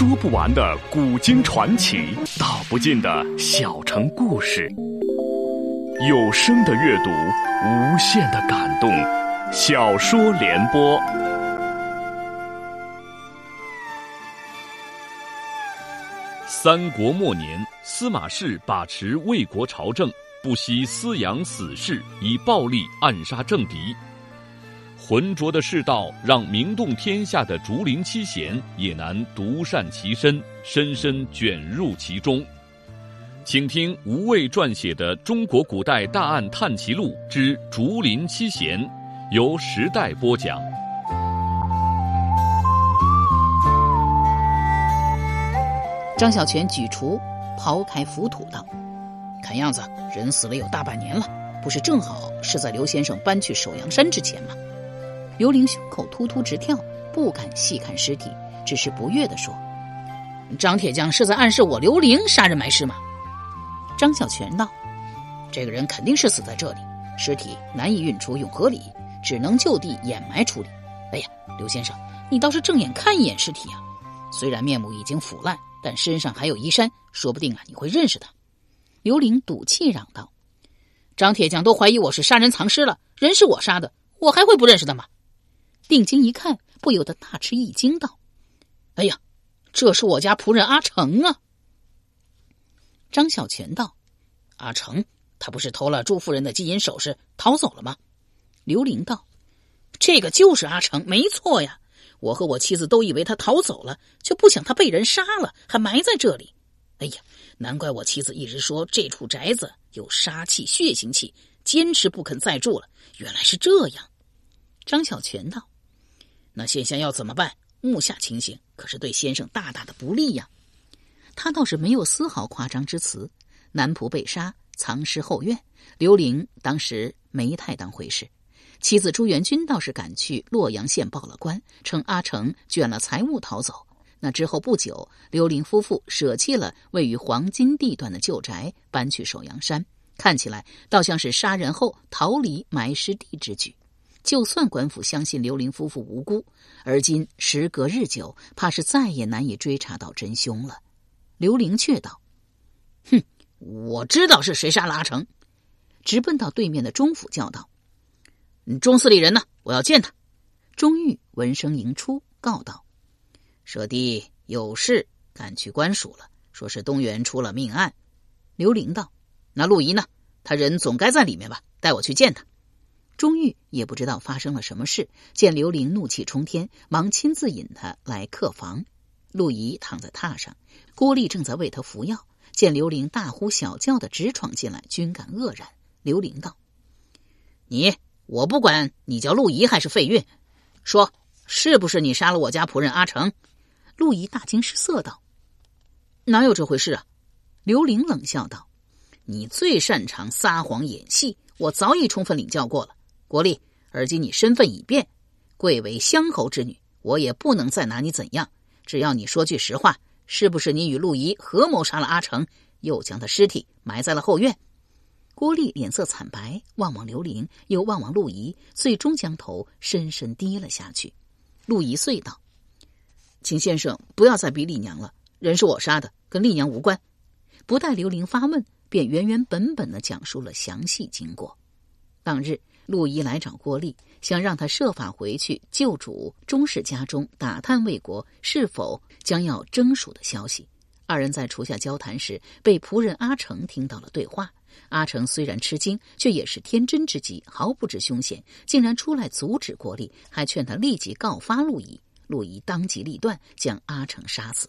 说不完的古今传奇，道不尽的小城故事。有声的阅读，无限的感动。小说联播，三国末年，司马氏把持魏国朝政，不惜私养死士，以暴力暗杀政敌。浑浊的世道让名动天下的竹林七贤也难独善其身，深深卷入其中。请听吴畏撰写的《中国古代大案探奇录之竹林七贤》，由时代播讲。张小泉举锄刨开浮土道：“看样子人死了有大半年了，不是正好是在刘先生搬去首阳山之前吗？”刘伶胸口突突直跳，不敢细看尸体，只是不悦地说：“张铁匠是在暗示我刘伶杀人埋尸吗？”张小泉道：“这个人肯定是死在这里，尸体难以运出永和里，只能就地掩埋处理。哎呀，刘先生，你倒是正眼看一眼尸体啊！虽然面目已经腐烂，但身上还有衣衫，说不定啊你会认识他。”刘伶赌气嚷道：“张铁匠都怀疑我是杀人藏尸了，人是我杀的，我还会不认识他吗？”定睛一看，不由得大吃一惊，道：“哎呀，这是我家仆人阿成啊！”张小泉道：“阿成，他不是偷了朱夫人的金银首饰逃走了吗？”刘伶道：“这个就是阿成，没错呀！我和我妻子都以为他逃走了，却不想他被人杀了，还埋在这里。哎呀，难怪我妻子一直说这处宅子有杀气、血腥气，坚持不肯再住了。原来是这样。”张小泉道：“那现象要怎么办？目下情形可是对先生大大的不利呀。”他倒是没有丝毫夸张之词。男仆被杀，藏尸后院，刘伶当时没太当回事。妻子朱元君倒是赶去洛阳县报了官，称阿成卷了财物逃走。那之后不久，刘伶夫妇舍弃了位于黄金地段的旧宅，搬去首阳山，看起来倒像是杀人后逃离埋尸地之举。就算官府相信刘伶夫妇无辜，而今时隔日久，怕是再也难以追查到真凶了。刘伶却道：“哼，我知道是谁杀了阿成。”直奔到对面的钟府叫道：“钟司吏人呢？我要见他。”钟玉闻声迎出，告道：“舍弟有事赶去官署了，说是东原出了命案。”刘伶道：“那陆仪呢？他人总该在里面吧？带我去见他。”钟玉也不知道发生了什么事，见刘伶怒气冲天，忙亲自引他来客房。陆仪躺在榻上，郭丽正在为他服药，见刘伶大呼小叫的直闯进来，均感愕然。刘伶道：“我不管你叫陆仪还是费运，说是不是你杀了我家仆人阿成？”陆仪大惊失色道：“哪有这回事啊？”刘伶冷笑道：“你最擅长撒谎演戏，我早已充分领教过了。国立，而今你身份已变，贵为乡侯之女，我也不能再拿你怎样。只要你说句实话，是不是你与陆仪合谋杀了阿成，又将他尸体埋在了后院？”郭立脸色惨白，望望刘伶，又望望陆仪，最终将头深深低了下去。陆仪遂道：“请先生不要再逼丽娘了，人是我杀的，跟丽娘无关。”不待刘伶发问，便原原本本地讲述了详细经过。当日陆仪来找郭丽，想让他设法回去旧主钟氏家中打探魏国是否将要征蜀的消息。二人在厨下交谈时，被仆人阿成听到了对话。阿成虽然吃惊，却也是天真之极，毫不知凶险，竟然出来阻止郭丽，还劝他立即告发陆仪。陆仪当机立断，将阿成杀死。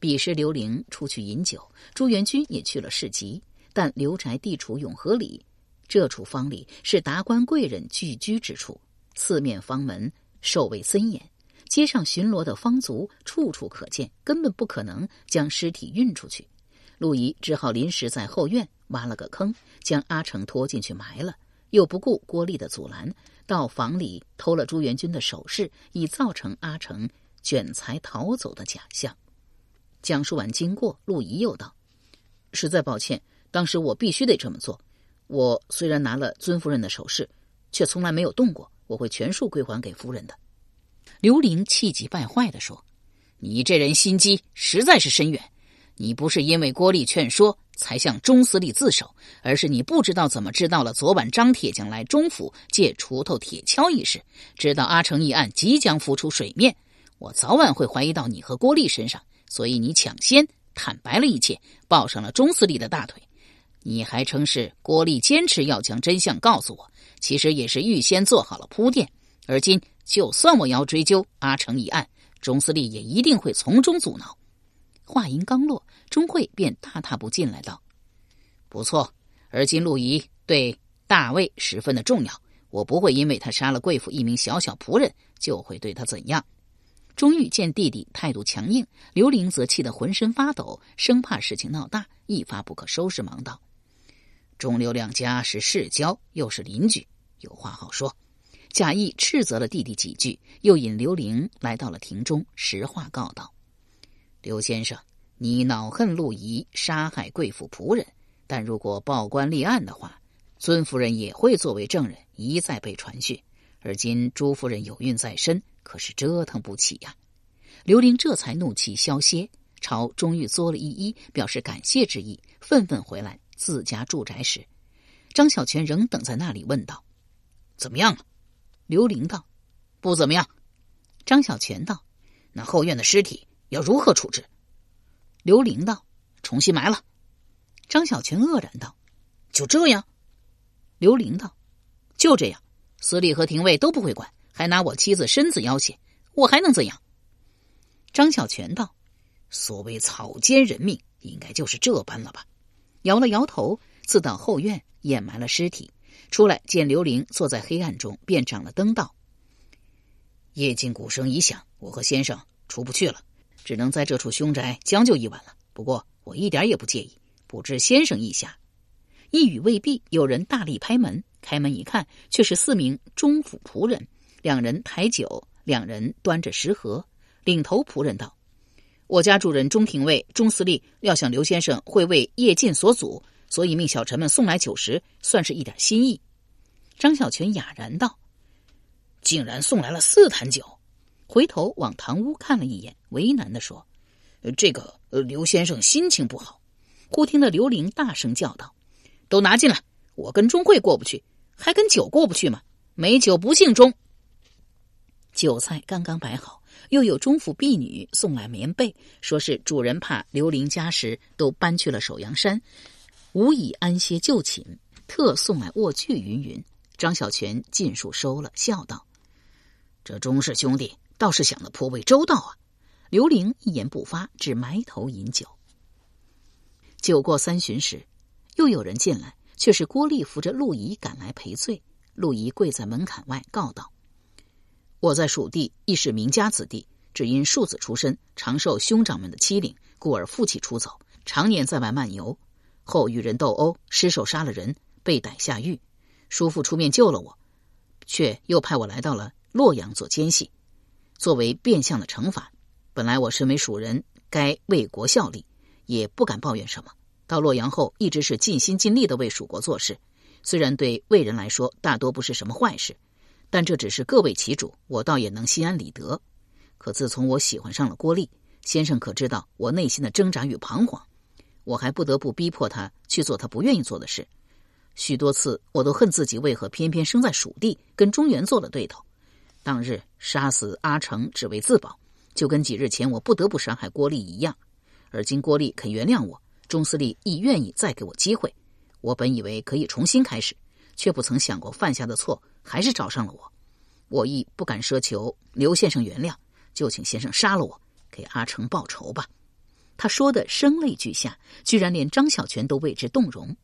彼时刘伶出去饮酒，朱元君也去了市集，但刘宅地处永和里，这处方里是达官贵人聚居之处，四面方门，守卫森严，街上巡逻的方卒处处可见，根本不可能将尸体运出去。陆仪只好临时在后院挖了个坑，将阿成拖进去埋了，又不顾郭丽的阻拦，到房里偷了朱元君的首饰，以造成阿成卷财逃走的假象。讲述完经过，陆仪又道：“实在抱歉，当时我必须得这么做。我虽然拿了尊夫人的首饰，却从来没有动过，我会全数归还给夫人的。”刘伶气急败坏地说：“你这人心机实在是深远，你不是因为郭丽劝说才向钟司令自首，而是你不知道怎么知道了昨晚张铁匠来钟府借锄头铁锹一事，知道阿成一案即将浮出水面，我早晚会怀疑到你和郭丽身上，所以你抢先坦白了一切，抱上了钟司令的大腿。你还称是郭丽坚持要将真相告诉我，其实也是预先做好了铺垫。而今就算我要追究阿成一案，钟司令也一定会从中阻挠。话音刚落，钟会便大踏步进来道：“不错，而今陆仪对大卫十分的重要，我不会因为他杀了贵府一名小小仆人就会对他怎样。”钟玉见弟弟态度强硬，刘玲则气得浑身发抖，生怕事情闹大，一发不可收拾，忙道：“钟刘两家是世交，又是邻居，有话好说。”贾谊斥责了弟弟几句，又引刘玲来到了庭中，实话告道：“刘先生，你恼恨陆仪杀害贵府仆人，但如果报官立案的话，尊夫人也会作为证人一再被传讯，而今朱夫人有孕在身，可是折腾不起呀。”刘玲这才怒气消歇，朝钟玉作了一揖，表示感谢之意，愤愤回来自家住宅时，张小泉仍等在那里，问道：“怎么样了？”刘玲道：“不怎么样。”张小泉道：“那后院的尸体要如何处置？”刘玲道：“重新埋了。”张小泉愕然道：“就这样？”刘玲道：“就这样，司吏和廷尉都不会管，还拿我妻子身子要挟，我还能怎样？”张小泉道：“所谓草菅人命，应该就是这般了吧？”摇了摇头，自到后院掩埋了尸体，出来见刘玲坐在黑暗中，便掌了灯道：“夜静鼓声已响，我和先生出不去了，只能在这处凶宅将就一晚了。不过我一点也不介意，不知先生意下。”一语未毕，有人大力拍门，开门一看，却是四名钟府仆人，两人抬酒，两人端着食盒。领头仆人道：“我家主人钟廷尉、钟司吏料想刘先生会为夜禁所阻，所以命小臣们送来酒食，算是一点心意。”张小泉哑然道：“竟然送来了4坛酒。”回头往堂屋看了一眼，为难地说：“这个刘先生心情不好。”忽听得刘玲大声叫道：“都拿进来！我跟钟会过不去，还跟酒过不去吗？没酒不姓钟。”酒菜刚刚摆好，又有钟府婢女送来棉被，说是主人怕刘玲家时都搬去了首阳山，无以安歇就寝，特送来卧具云云。张小泉尽数收了，笑道：“这钟氏兄弟倒是想得颇为周到啊。”刘玲一言不发，只埋头饮酒。酒过3巡时，又有人进来，却是郭丽扶着陆仪赶来赔罪。陆仪跪在门槛外告道：“我在蜀地亦是名家子弟，只因庶子出身，常受兄长们的欺凌，故而负气出走，常年在外漫游，后与人斗殴，失手杀了人，被逮下狱。叔父出面救了我，却又派我来到了洛阳做奸细，作为变相的惩罚。本来我身为蜀人，该为国效力，也不敢抱怨什么。到洛阳后，一直是尽心尽力的为蜀国做事，虽然对魏人来说大多不是什么坏事，但这只是各为其主，我倒也能心安理得。可自从我喜欢上了郭丽，先生可知道我内心的挣扎与彷徨？我还不得不逼迫他去做他不愿意做的事，许多次我都恨自己为何偏偏生在蜀地，跟中原做了对头。当日杀死阿成只为自保，就跟几日前我不得不杀害郭丽一样。而今郭丽肯原谅我，钟司令亦愿意再给我机会。我本以为可以重新开始，却不曾想过犯下的错还是找上了我。我亦不敢奢求刘先生原谅，就请先生杀了我，给阿成报仇吧。”他说的声泪俱下，居然连张小泉都为之动容。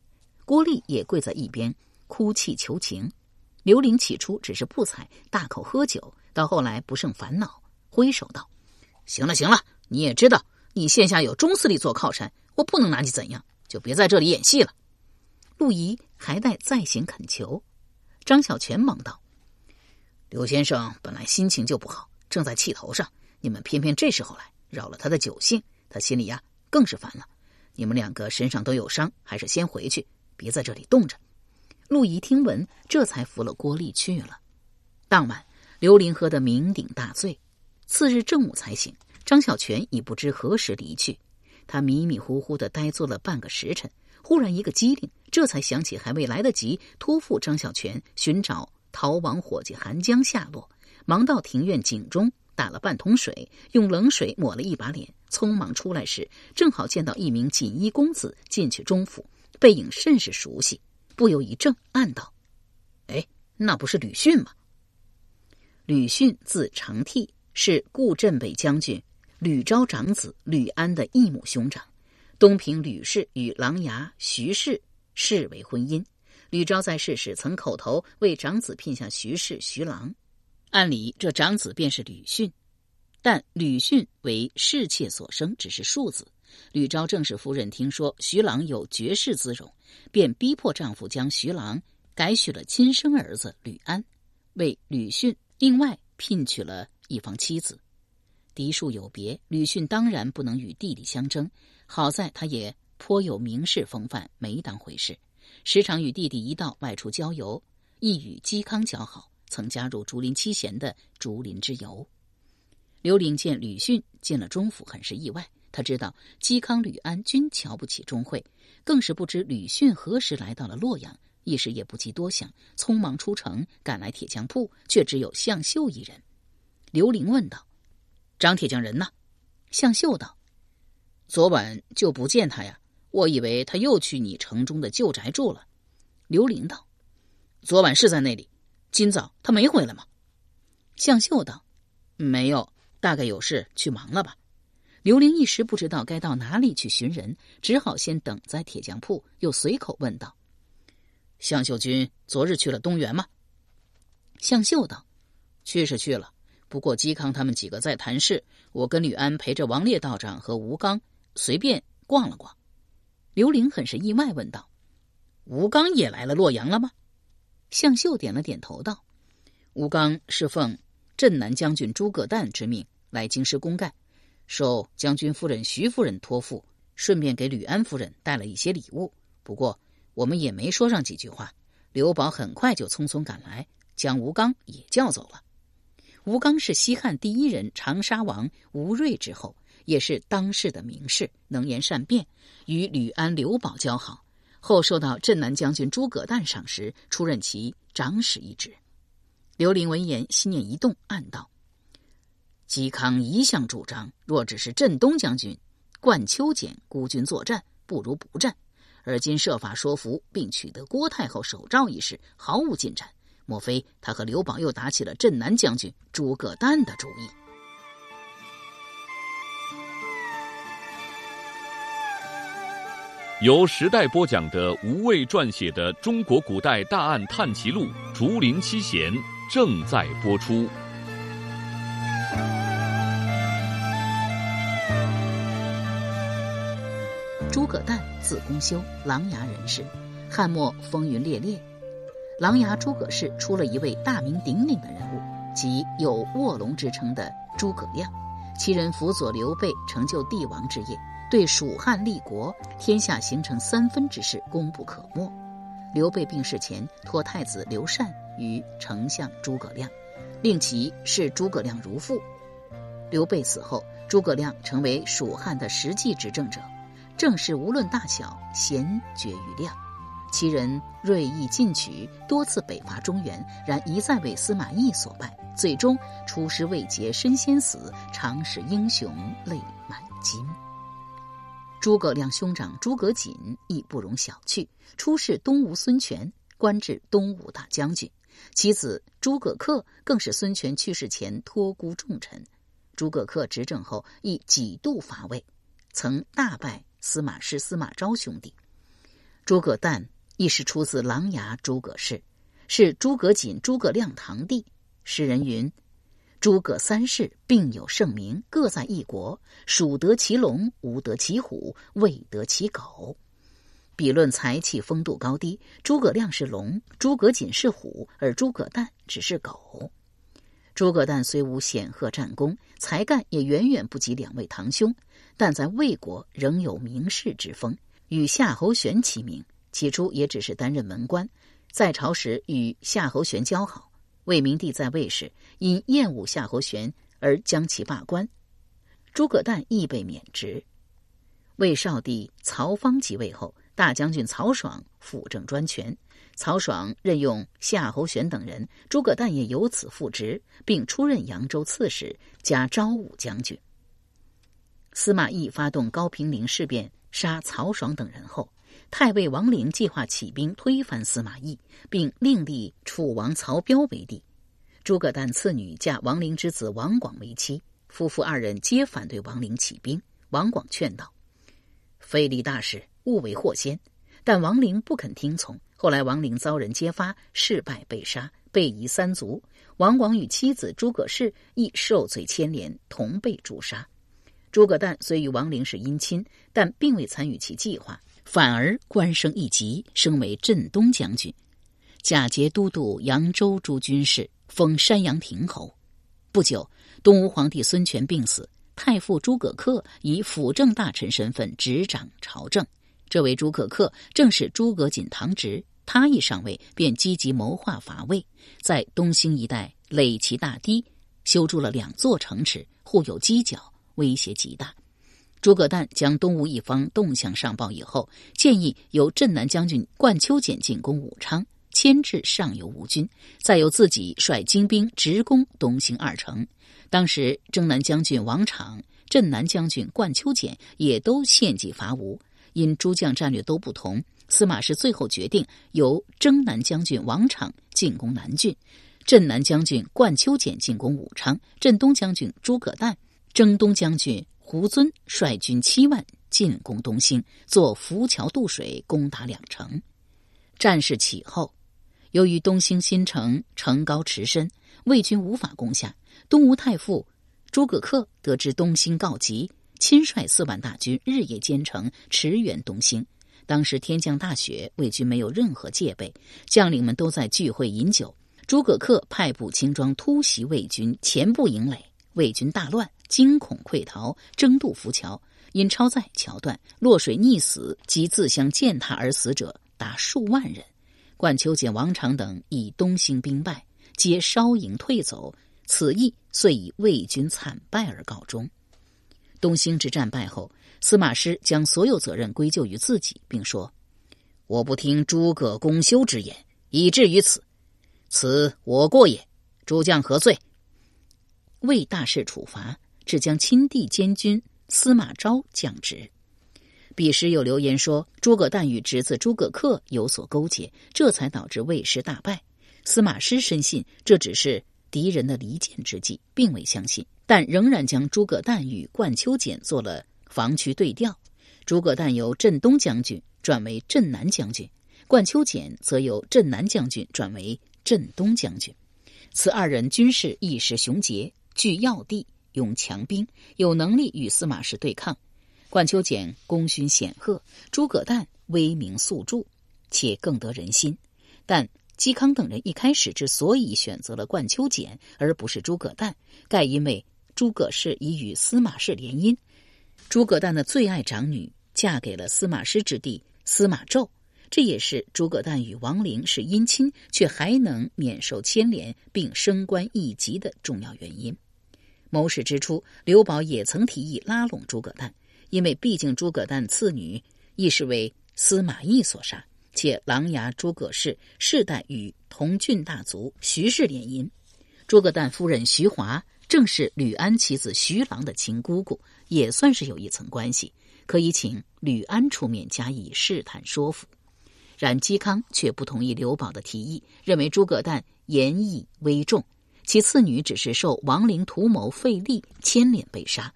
郭丽也跪在一边哭泣求情。刘玲起初只是不睬，大口喝酒，到后来不胜烦恼，挥手道：“行了行了，你也知道你线下有钟司令做靠山，我不能拿你怎样，就别在这里演戏了。”陆仪还在再行恳求。张小泉忙道：“刘先生本来心情就不好，正在气头上，你们偏偏这时候来，扰了他的酒性，他心里更是烦了。你们2个身上都有伤，还是先回去，别在这里冻着。”陆仪听闻，这才扶了郭丽去了。当晚，刘玲喝得酩酊大醉，次日正午才醒，张小泉已不知何时离去，他迷迷糊糊地呆坐了半个时辰，忽然一个机灵，这才想起还未来得及托付张小泉寻找逃亡伙计韩江下落，忙到庭院井中打了半桶水，用冷水抹了一把脸，匆忙出来时正好见到一名锦衣公子进去中府，背影甚是熟悉，不由一怔，暗道：哎，那不是吕迅吗？吕迅字长替，是顾镇北将军吕昭长子吕安的异母兄长，东平吕氏与琅琊徐氏视为婚姻。吕昭在世时曾口头为长子聘下徐氏、徐郎，按理这长子便是吕迅，但吕迅为侍妾所生，只是庶子。吕昭正式夫人听说徐郎有绝世姿容，便逼迫丈夫将徐郎改许了亲生儿子吕安，为吕迅另外聘娶了一房妻子。嫡庶有别，吕迅当然不能与弟弟相争，好在他也颇有名士风范，没当回事，时常与弟弟一道外出郊游，亦与嵇康交好，曾加入竹林七贤的竹林之游。刘伶见吕迅进了中府，很是意外，他知道嵇康、吕安均瞧不起钟会，更是不知吕迅何时来到了洛阳，一时也不及多想，匆忙出城赶来铁匠铺，却只有向秀一人。刘伶问道：张铁匠人呢？向秀道：昨晚就不见他呀，我以为他又去你城中的旧宅住了。刘伶道：昨晚是在那里，今早他没回来吗？向秀道：没有，大概有事去忙了吧。刘伶一时不知道该到哪里去寻人，只好先等在铁匠铺，又随口问道：向秀君昨日去了东园吗？向秀道：去是去了，不过嵇康他们几个在谈事，我跟吕安陪着王烈道长和吴刚随便逛了逛。刘伶很是意外，问道：吴刚也来了洛阳了吗？向秀点了点头道：吴刚是奉镇南将军诸葛诞之命来京师公干，受将军夫人徐夫人托付，顺便给吕安夫人带了一些礼物，不过我们也没说上几句话，刘宝很快就匆匆赶来，将吴刚也叫走了。吴刚是西汉第一人长沙王吴芮之后，也是当世的名士，能言善辩，与吕安、刘宝交好，后受到镇南将军诸葛诞赏识，出任其长史一职。刘伶闻言心念一动，暗道：嵇康一向主张，若只是镇东将军灌秋俭孤军作战，不如不战，而今设法说服并取得郭太后手诏一事毫无进展，莫非他和刘宝又打起了镇南将军诸葛诞的主意？由时代播讲的吴畏撰写的《中国古代大案探奇录·竹林七贤》正在播出。诸葛诞字公修，琅琊人士，汉末风云烈烈。琅琊诸葛氏出了一位大名鼎鼎的人物，即有卧龙之称的诸葛亮。其人辅佐刘备成就帝王之业，对蜀汉立国、天下形成三分之势功不可没。刘备病逝前，托太子刘禅于丞相诸葛亮，令其视诸葛亮如父。刘备死后，诸葛亮成为蜀汉的实际执政者，政事无论大小，咸决于亮。其人锐意进取，多次北伐中原，然一再为司马懿所败，最终出师未捷身先死，常使英雄泪满襟。诸葛亮兄长诸葛瑾亦不容小觑，出仕东吴孙权，官至东吴大将军。其子诸葛恪更是孙权去世前托孤重臣。诸葛恪执政后亦几度伐魏，曾大败司马师、司马昭兄弟。诸葛诞亦是出自琅琊诸葛氏，是诸葛瑾、诸葛亮堂弟。诗人云：诸葛三世并有盛名，各在一国，蜀得其龙，吴得其虎，魏得其狗。比论才气风度高低，诸葛亮是龙，诸葛瑾是虎，而诸葛诞只是狗。诸葛诞虽无显赫战功，才干也远远不及两位堂兄，但在魏国仍有名士之风，与夏侯玄齐名。起初也只是担任门官，在朝时与夏侯玄交好。魏明帝在位时因厌恶夏侯玄而将其罢官，诸葛诞亦被免职。魏少帝曹芳即位后，大将军曹爽辅政专权，曹爽任用夏侯玄等人，诸葛诞也由此复职，并出任扬州刺史，加昭武将军。司马懿发动高平陵事变，杀曹爽等人后，太尉王陵计划起兵推翻司马懿，并另立楚王曹彪为帝。诸葛诞次女嫁王陵之子王广为妻，夫妇二人皆反对王陵起兵。王广劝道：“非立大事，勿为祸先。”但王陵不肯听从。后来王陵遭人揭发，事败被杀，被夷三族。王广与妻子诸葛氏亦受罪牵连，同被诛杀。诸葛诞虽与王陵是姻亲，但并未参与其计划，反而官升一级，升为镇东将军，假节都督扬州诸军事，封山阳亭侯。不久，东吴皇帝孙权病死，太傅诸葛恪以辅政大臣身份执掌朝政。这位诸葛恪正是诸葛瑾堂侄，他一上位便积极谋划伐魏，在东兴一带垒其大堤，修筑了2座城池，互有犄角，威胁极大。诸葛诞将东吴一方动向上报以后，建议由镇南将军灌丘俭进攻武昌，牵制上游吴军，再由自己率精兵直攻东兴2城。当时征南将军王昶、镇南将军灌丘俭也都献计伐吴，因诸将战略都不同，司马氏最后决定由征南将军王昶进攻南郡，镇南将军灌丘俭进攻武昌，镇东将军诸葛诞、征东将军胡遵率军7万进攻东兴，做浮桥渡水，攻打2城。战事起后，由于东兴新城城高池深，魏军无法攻下。东吴太傅诸葛恪得知东兴告急，亲率4万大军日夜兼程，驰援东兴。当时天降大雪，魏军没有任何戒备，将领们都在聚会饮酒。诸葛恪派部轻装突袭魏军前部营垒，魏军大乱，惊恐溃逃，争渡浮桥，因超载桥段，落水溺死及自相践踏而死者达数万人。灌丘俭、王昶等以东兴兵败，皆稍营退走，此役遂以魏军惨败而告终。东兴之战败后，司马师将所有责任归咎于自己，并说：“我不听诸葛公修之言，以至于此，此我过也。诸将何罪？”魏大事处罚，只将亲弟监军司马昭降职。彼时有流言说诸葛诞与侄子诸葛恪有所勾结，这才导致魏师大败。司马师深信这只是敌人的离间之计，并未相信，但仍然将诸葛诞与灌丘俭做了防区对调。诸葛诞由镇东将军转为镇南将军，灌丘俭则由镇南将军转为镇东将军。此二人军事一时雄杰，据要地，用强兵，有能力与司马氏对抗。灌丘俭功勋显赫，诸葛诞威名宿著，且更得人心。但嵇康等人一开始之所以选择了灌丘俭而不是诸葛诞，盖因为诸葛氏已与司马氏联姻，诸葛诞的最爱长女嫁给了司马师之弟司马宙，这也是诸葛诞与王陵是姻亲却还能免受牵连并升官一级的重要原因。谋士之初，刘保也曾提议拉拢诸葛诞，因为毕竟诸葛诞次女亦是为司马懿所杀，且琅琊诸葛氏世代与同郡大族徐氏联姻。诸葛诞夫人徐华正是吕安其子徐郎的亲姑姑，也算是有一层关系，可以请吕安出面加以试探说服。然嵇康却不同意刘保的提议，认为诸葛诞言义危重，其次女只是受王陵图谋费力牵连被杀，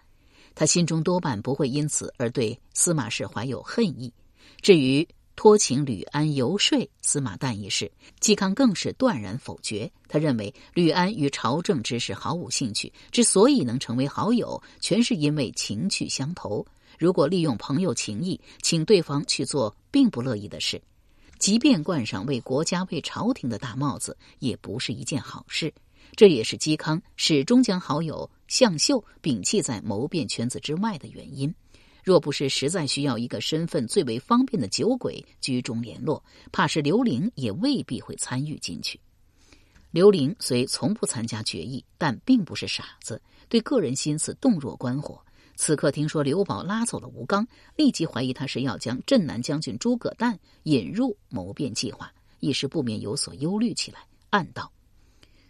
他心中多半不会因此而对司马氏怀有恨意。至于托请吕安游说司马诞一事，嵇康更是断然否决。他认为吕安与朝政之事毫无兴趣，之所以能成为好友，全是因为情趣相投。如果利用朋友情谊请对方去做并不乐意的事，即便冠上为国家为朝廷的大帽子，也不是一件好事。这也是嵇康始终将好友向秀摒弃在谋变圈子之外的原因。若不是实在需要一个身份最为方便的酒鬼居中联络，怕是刘伶也未必会参与进去。刘伶虽从不参加决议，但并不是傻子，对个人心思洞若观火。此刻听说刘宝拉走了吴刚，立即怀疑他是要将镇南将军诸葛诞引入谋变计划，一时不免有所忧虑起来，暗道：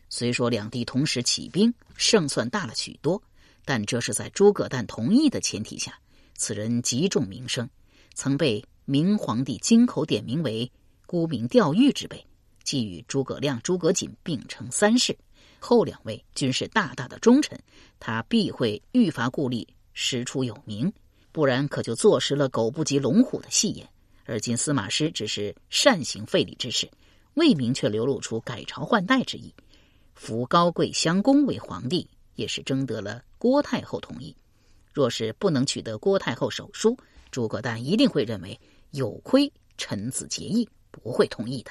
虽说两地同时起兵，胜算大了许多，但这是在诸葛诞同意的前提下。此人极重名声，曾被明皇帝金口点名为沽名钓誉之辈，既与诸葛亮、诸葛瑾并称三世，后两位均是大大的忠臣，他必会愈发顾立，师出有名，不然可就坐实了狗不及龙虎的戏言。而今司马师只是善行废礼之事，未明确流露出改朝换代之意，扶高贵襄公为皇帝，也是征得了郭太后同意。若是不能取得郭太后手书，诸葛诞一定会认为有亏臣子节义，不会同意的。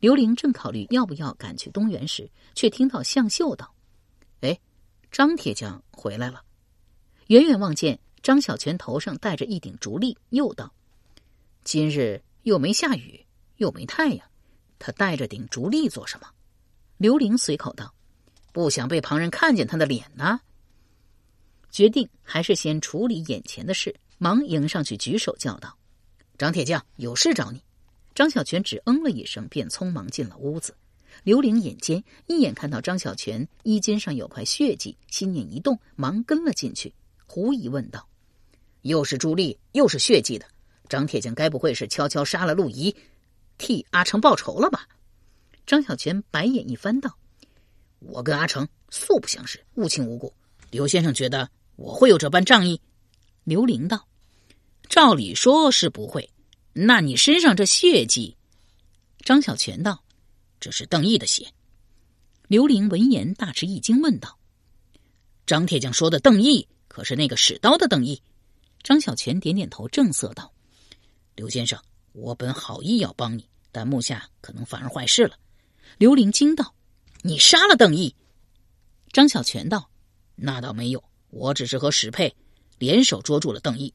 刘伶正考虑要不要赶去东原时，却听到向秀道：哎，张铁匠回来了。远远望见张小泉头上戴着一顶竹笠，又道：今日又没下雨，又没太阳，他戴着顶竹笠做什么？刘伶随口道：不想被旁人看见他的脸呢。决定还是先处理眼前的事，忙迎上去举手叫道：张铁匠，有事找你。张小泉只嗯了一声，便匆忙进了屋子。刘伶眼尖，一眼看到张小泉衣襟上有块血迹，心念一动，忙跟了进去，狐疑问道：又是朱莉又是血迹的，张铁匠该不会是悄悄杀了陆仪，替阿成报仇了吧？张小泉白眼一翻道：我跟阿成素不相识，无亲无故，刘先生觉得我会有这般仗义？刘伶道：照理说是不会，那你身上这血迹？张小泉道：这是邓毅的血。刘伶闻言大吃一惊，问道：张铁匠说的邓毅可是那个使刀的邓毅？张小泉点点头，正色道：刘先生，我本好意要帮你，但目下可能反而坏事了。刘伶惊道：你杀了邓毅？张小泉道：那倒没有，我只是和石佩联手捉住了邓毅，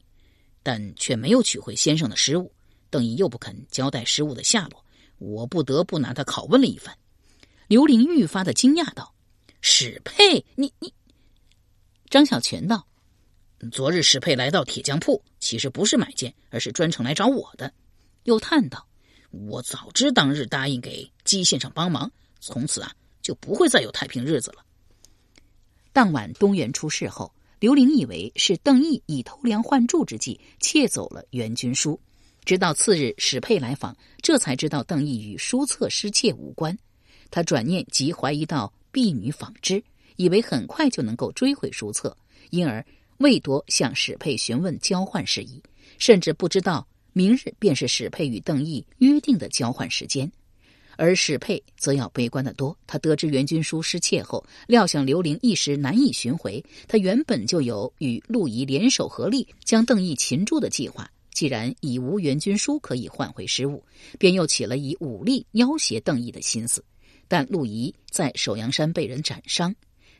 但却没有取回先生的失物。邓毅又不肯交代失物的下落，我不得不拿他拷问了一番。刘伶愈发的惊讶道：史佩，你。张小泉道：昨日史佩来到铁匠铺，其实不是买件，而是专程来找我的。又叹道：我早知当日答应给姬先生帮忙，从此就不会再有太平日子了。当晚东原出事后，刘伶以为是邓毅以偷梁换柱之计窃走了援军书，直到次日史佩来访，这才知道邓毅与书册失窃无关。他转念即怀疑到婢女纺织，以为很快就能够追回书册，因而未多向史佩询问交换事宜，甚至不知道明日便是史佩与邓毅约定的交换时间。而史佩则要悲观得多，他得知援军书失窃后，料想刘伶一时难以寻回，他原本就有与陆仪联手合力将邓毅擒住的计划，既然已无援军书可以换回失物，便又起了以武力要挟邓毅的心思。但陆仪在首阳山被人斩伤，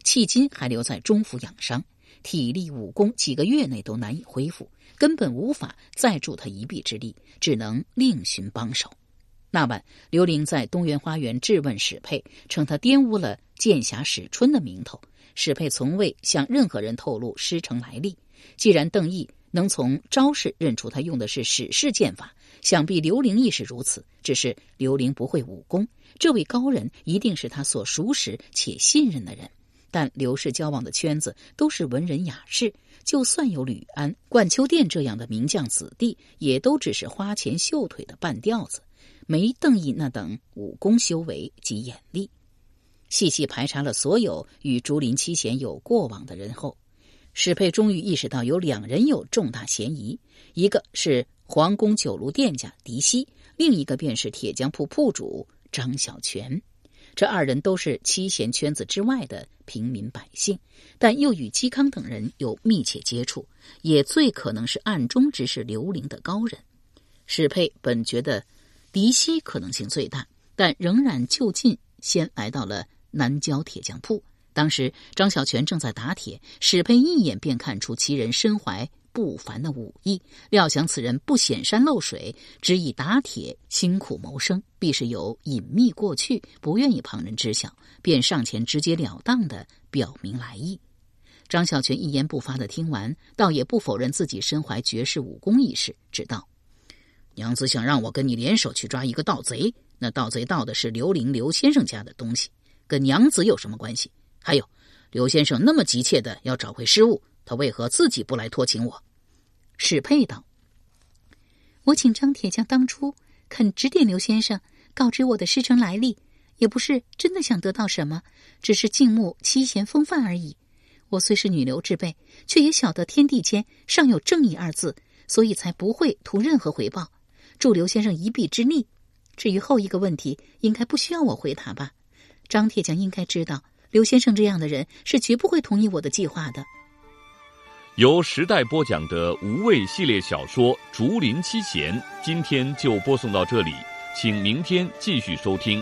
迄今还留在中府养伤，体力武功几个月内都难以恢复，根本无法再助他一臂之力，只能另寻帮手。那晚，刘伶在东园花园质问史佩，称他玷污了剑侠史春的名头。史佩从未向任何人透露师承来历。既然邓毅能从招式认出他用的是史氏剑法，想必刘伶亦是如此。只是刘伶不会武功，这位高人一定是他所熟识且信任的人。但刘氏交往的圈子都是文人雅士，就算有吕安、冠丘殿这样的名将子弟，也都只是花钱绣腿的半吊子，没邓毅那等武功修为及眼力。细细排查了所有与竹林七贤有过往的人后，史佩终于意识到有两人有重大嫌疑，一个是皇宫酒楼店家狄西，另一个便是铁匠铺铺主张小泉。这二人都是七贤圈子之外的平民百姓，但又与嵇康等人有密切接触，也最可能是暗中指使刘伶的高人。史佩本觉得离西可能性最大，但仍然就近先来到了南郊铁匠铺。当时张小泉正在打铁，史佩一眼便看出其人身怀不凡的武艺，料想此人不显山露水，只以打铁辛苦谋生，必是有隐秘过去，不愿意旁人知晓，便上前直截了当地表明来意。张孝全一言不发地听完，倒也不否认自己身怀绝世武功一事，只道：“娘子想让我跟你联手去抓一个盗贼，那盗贼盗的是刘伶刘先生家的东西，跟娘子有什么关系？还有，刘先生那么急切的要找回失物，他为何自己不来托请我？”史佩道：“我请张铁匠当初肯指点刘先生，告知我的师承来历，也不是真的想得到什么，只是敬慕妻贤风范而已。我虽是女流之辈，却也晓得天地间尚有正义二字，所以才不会图任何回报，助刘先生一臂之力。至于后一个问题，应该不需要我回答吧？张铁匠应该知道，刘先生这样的人是绝不会同意我的计划的。”由时代播讲的无畏系列小说《竹林七贤》，今天就播送到这里，请明天继续收听。